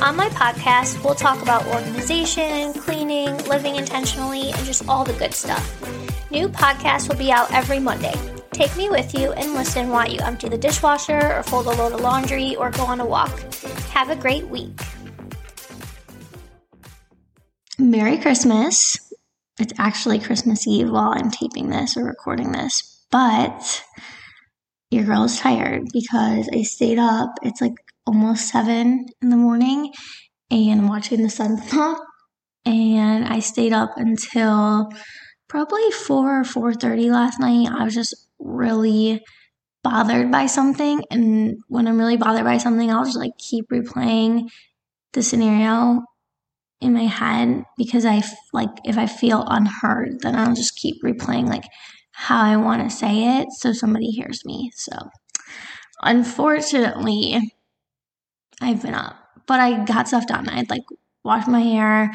On my podcast, we'll talk about organization, cleaning, living intentionally, and just all the good stuff. New podcasts will be out every Monday. Take me with you and listen while you empty the dishwasher or fold a load of laundry or go on a walk. Have a great week. Merry Christmas. It's actually Christmas Eve while I'm taping this or recording this, but your girl's tired because I stayed up. It's like almost 7 in the morning and watching the sunset, and I stayed up until probably 4 or 4:30 last night. I was just really bothered by something, and when I'm really bothered by something, I'll just like keep replaying the scenario in my head because if I feel unheard, then I'll just keep replaying like how I want to say it so somebody hears me. So unfortunately, I've been up, but I got stuff done. I'd washed my hair.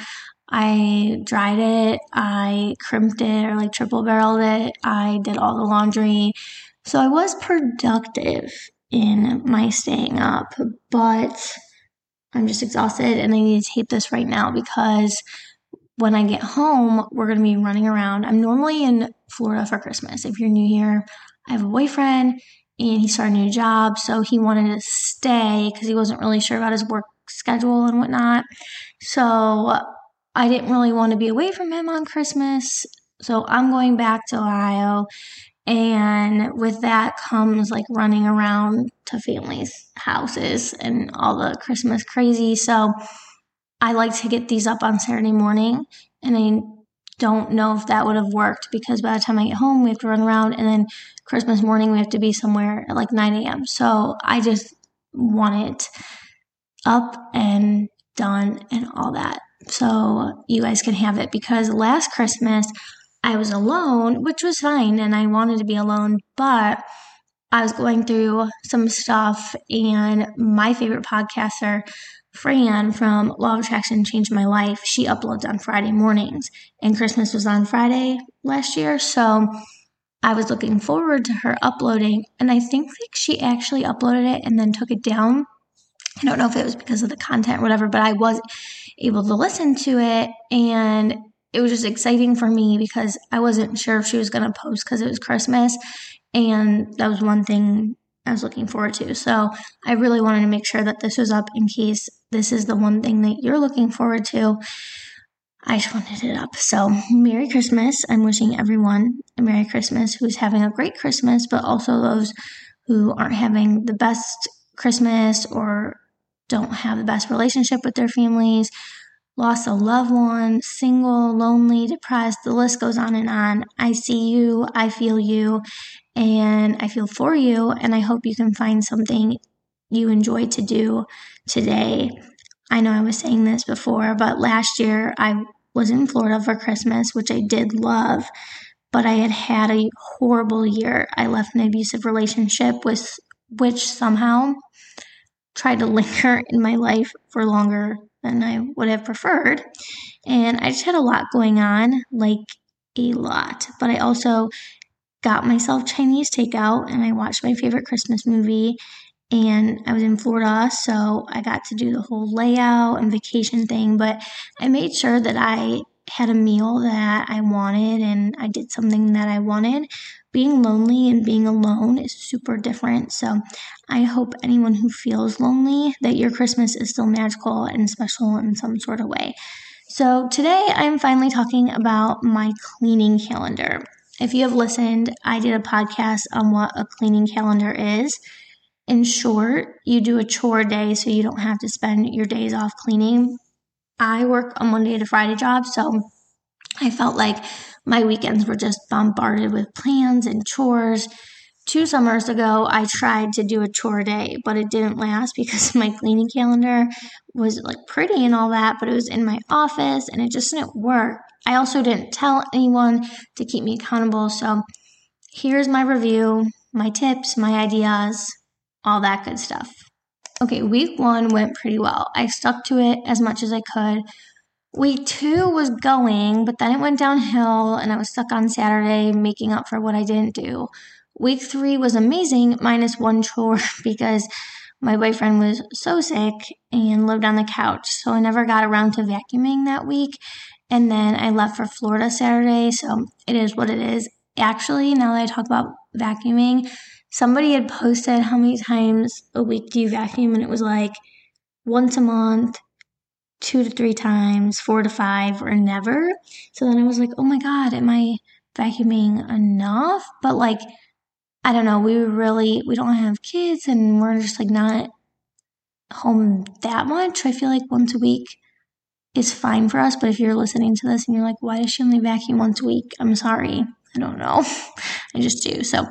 I dried it. I crimped it or triple barreled it. I did all the laundry. So I was productive in my staying up, but I'm just exhausted and I need to tape this right now because when I get home, we're going to be running around. I'm normally in Florida for Christmas. If you're new here, I have a boyfriend. And he started a new job, so he wanted to stay because he wasn't really sure about his work schedule and whatnot. So I didn't really want to be away from him on Christmas. So I'm going back to Ohio. And with that comes running around to families' houses and all the Christmas crazy. So I like to get these up on Saturday morning. And I don't know if that would have worked because by the time I get home, we have to run around, and then Christmas morning we have to be somewhere at 9 a.m. So I just want it up and done and all that so you guys can have it, because last Christmas I was alone, which was fine, and I wanted to be alone, but I was going through some stuff, and my favorite podcaster, Fran from Law of Attraction Changed My Life, she uploads on Friday mornings, and Christmas was on Friday last year, so I was looking forward to her uploading, and I think she actually uploaded it and then took it down. I don't know if it was because of the content or whatever, but I was able to listen to it, and it was just exciting for me because I wasn't sure if she was going to post because it was Christmas, and that was one thing I was looking forward to. So I really wanted to make sure that this was up in case this is the one thing that you're looking forward to. I just wanted it up. So Merry Christmas. I'm wishing everyone a Merry Christmas who's having a great Christmas, but also those who aren't having the best Christmas or don't have the best relationship with their families, lost a loved one, single, lonely, depressed. The list goes on and on. I see you. I feel you. And I feel for you, and I hope you can find something you enjoy to do today. I know I was saying this before, but last year I was in Florida for Christmas, which I did love, but I had a horrible year. I left an abusive relationship with which somehow tried to linger in my life for longer than I would have preferred, and I just had a lot going on, a lot, but I also got myself Chinese takeout, and I watched my favorite Christmas movie, and I was in Florida, so I got to do the whole layout and vacation thing, but I made sure that I had a meal that I wanted, and I did something that I wanted. Being lonely and being alone is super different, so I hope anyone who feels lonely that your Christmas is still magical and special in some sort of way. So today I'm finally talking about my cleaning calendar. If you have listened, I did a podcast on what a cleaning calendar is. In short, you do a chore day so you don't have to spend your days off cleaning. I work a Monday to Friday job, so I felt like my weekends were just bombarded with plans and chores. 2 summers ago, I tried to do a chore day, but it didn't last because my cleaning calendar was pretty and all that, but it was in my office and it just didn't work. I also didn't tell anyone to keep me accountable. So here's my review, my tips, my ideas, all that good stuff. Okay, week one went pretty well. I stuck to it as much as I could. Week two was going, but then it went downhill and I was stuck on Saturday making up for what I didn't do. Week three was amazing, minus one chore because my boyfriend was so sick and lived on the couch. So I never got around to vacuuming that week. And then I left for Florida Saturday. So it is what it is. Actually, now that I talk about vacuuming, somebody had posted how many times a week do you vacuum? And it was like once a month, 2 to 3 times, 4 to 5, or never. So then I was like, oh my God, am I vacuuming enough? But like, I don't know, we don't have kids and we're just like not home that much. I feel like once a week is fine for us. But if you're listening to this and you're like, why does she only vacuum once a week? I'm sorry. I don't know. I just do. So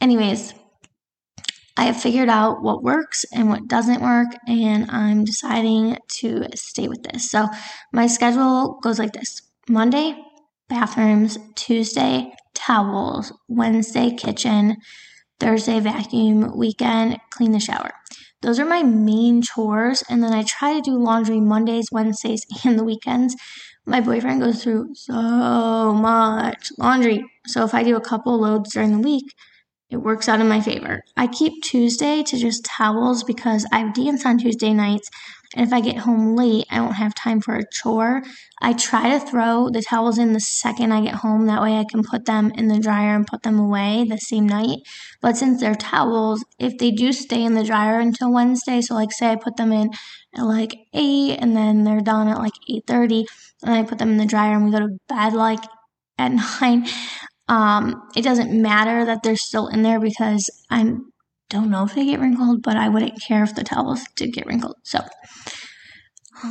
anyways, I have figured out what works and what doesn't work, and I'm deciding to stay with this. So my schedule goes like this. Monday, bathrooms. Tuesday, towels. Wednesday, kitchen. Thursday, vacuum. Weekend, clean the shower. Those are my main chores, and then I try to do laundry Mondays, Wednesdays, and the weekends. My boyfriend goes through so much laundry, so if I do a couple loads during the week, it works out in my favor. I keep Tuesday to just towels because I have dance on Tuesday nights, and if I get home late, I won't have time for a chore. I try to throw the towels in the second I get home. That way I can put them in the dryer and put them away the same night. But since they're towels, if they do stay in the dryer until Wednesday, so like say I put them in at like 8 and then they're done at like 8:30 and I put them in the dryer and we go to bed like at 9, it doesn't matter that they're still in there because I don't know if they get wrinkled, but I wouldn't care if the towels did get wrinkled. So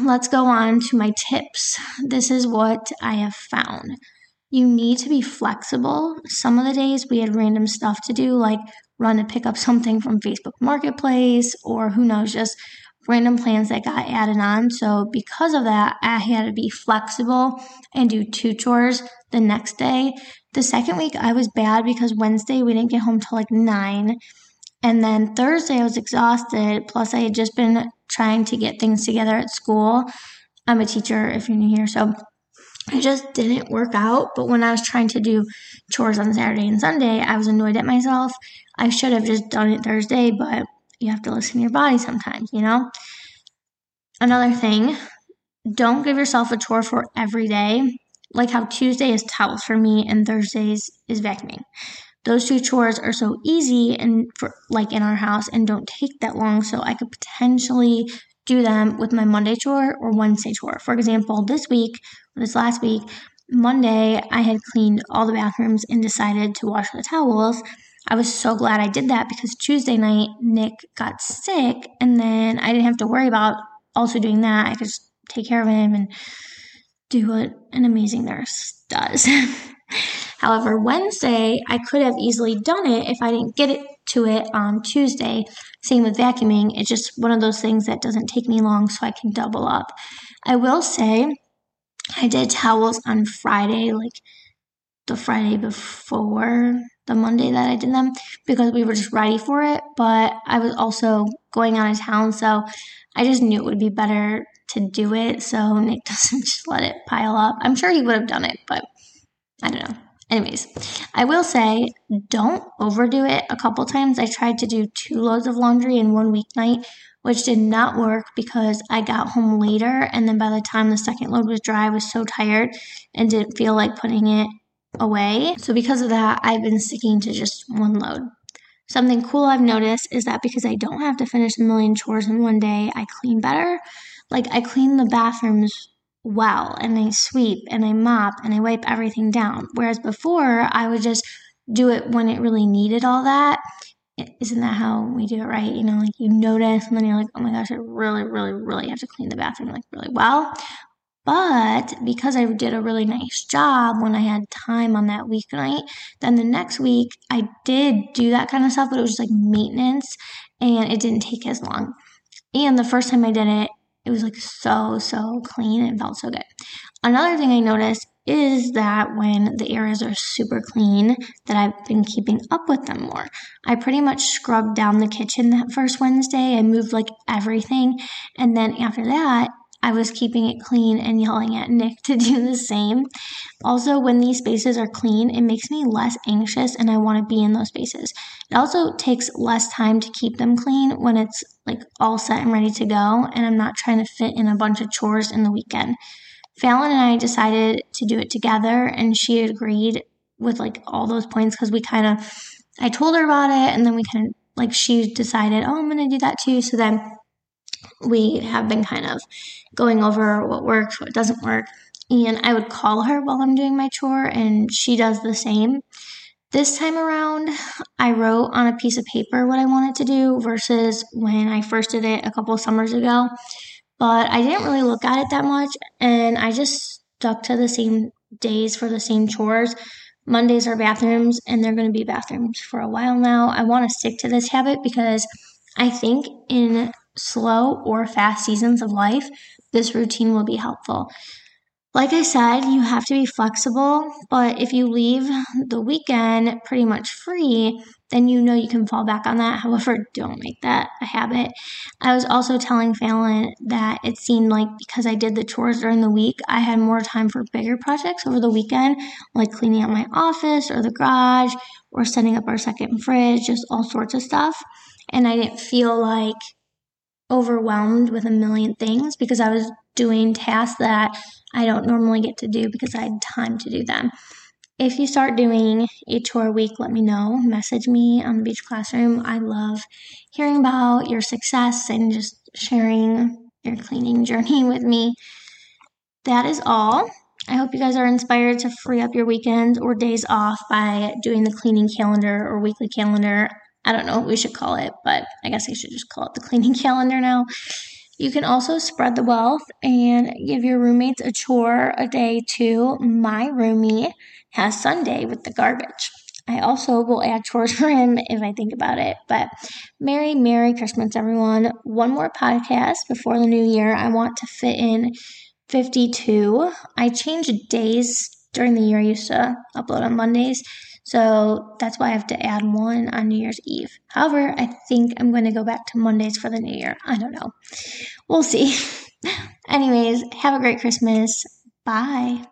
let's go on to my tips. This is what I have found. You need to be flexible. Some of the days we had random stuff to do, like run to pick up something from Facebook Marketplace or who knows, just random plans that got added on. So because of that, I had to be flexible and do 2 chores the next day. The second week I was bad because Wednesday we didn't get home till like 9. And then Thursday I was exhausted. Plus I had just been trying to get things together at school. I'm a teacher if you're new here. So it just didn't work out. But when I was trying to do chores on Saturday and Sunday, I was annoyed at myself. I should have just done it Thursday, but you have to listen to your body sometimes, you know? Another thing, don't give yourself a chore for every day. Like how Tuesday is towels for me and Thursdays is vacuuming. Those 2 chores are so easy and for, like in our house and don't take that long. So I could potentially do them with my Monday chore or Wednesday chore. For example, this last week, Monday, I had cleaned all the bathrooms and decided to wash the towels. I was so glad I did that because Tuesday night, Nick got sick and then I didn't have to worry about also doing that. I could just take care of him and do what an amazing nurse does. However, Wednesday, I could have easily done it if I didn't get to it on Tuesday. Same with vacuuming. It's just one of those things that doesn't take me long so I can double up. I will say I did towels on Friday, like the Friday before the Monday that I did them because we were just ready for it. But I was also going out of town, so I just knew it would be better to do it so Nick doesn't just let it pile up. I'm sure he would have done it, but I don't know. Anyways, I will say don't overdo it. A couple times I tried to do 2 loads of laundry in one weeknight, which did not work because I got home later. And then by the time the second load was dry, I was so tired and didn't feel like putting it away. So because of that, I've been sticking to just 1 load. Something cool I've noticed is that because I don't have to finish a million chores in one day, I clean better. Like I clean the bathrooms well and I sweep and I mop and I wipe everything down. Whereas before I would just do it when it really needed all that. Isn't that how we do it, right? You know, like you notice and then you're like, oh my gosh, I really, really, really have to clean the bathroom like really well. But because I did a really nice job when I had time on that weeknight, then the next week I did do that kind of stuff, but it was just like maintenance and it didn't take as long. And the first time I did it, It was like so clean and felt so good. Another thing I noticed is that when the areas are super clean, that I've been keeping up with them more. I pretty much scrubbed down the kitchen that first Wednesday. I moved like everything. And then after that, I was keeping it clean and yelling at Nick to do the same. Also, when these spaces are clean, it makes me less anxious and I want to be in those spaces. It also takes less time to keep them clean when it's like all set and ready to go, and I'm not trying to fit in a bunch of chores in the weekend. Fallon and I decided to do it together, and she agreed with like all those points because I told her about it, and then she decided, oh, I'm going to do that too. So then we have been kind of going over what works, what doesn't work. And I would call her while I'm doing my chore, and she does the same. This time around, I wrote on a piece of paper what I wanted to do versus when I first did it a couple of summers ago. But I didn't really look at it that much, and I just stuck to the same days for the same chores. Mondays are bathrooms, and they're going to be bathrooms for a while now. I want to stick to this habit because I think in slow or fast seasons of life, this routine will be helpful. Like I said, you have to be flexible, but if you leave the weekend pretty much free, then you can fall back on that. However, don't make that a habit. I was also telling Fallon that it seemed like because I did the chores during the week, I had more time for bigger projects over the weekend, like cleaning out my office or the garage or setting up our second fridge, just all sorts of stuff. And I didn't feel like overwhelmed with a million things because I was doing tasks that I don't normally get to do because I had time to do them. If you start doing a chore week, let me know. Message me on the Beach Classroom. I love hearing about your success and just sharing your cleaning journey with me. That is all. I hope you guys are inspired to free up your weekends or days off by doing the cleaning calendar or weekly calendar. I don't know what we should call it, but I guess I should just call it the cleaning calendar now. You can also spread the wealth and give your roommates a chore a day too. My roomie has Sunday with the garbage. I also will add chores for him if I think about it. But Merry Christmas, everyone. One more podcast before the new year. I want to fit in 52. I changed days during the year. I used to upload on Mondays. So that's why I have to add one on New Year's Eve. However, I think I'm going to go back to Mondays for the new year. I don't know. We'll see. Anyways, have a great Christmas. Bye.